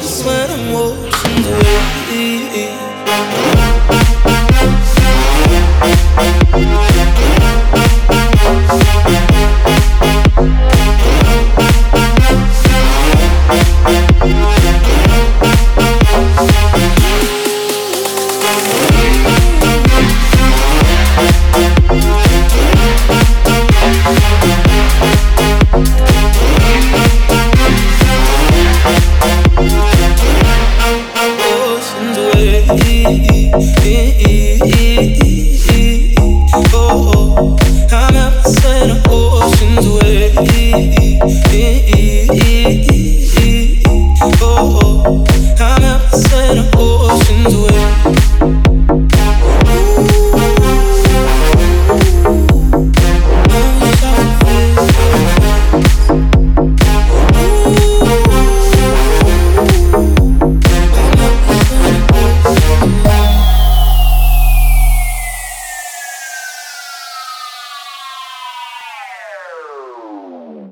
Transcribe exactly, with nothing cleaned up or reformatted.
this when I'm oceans away.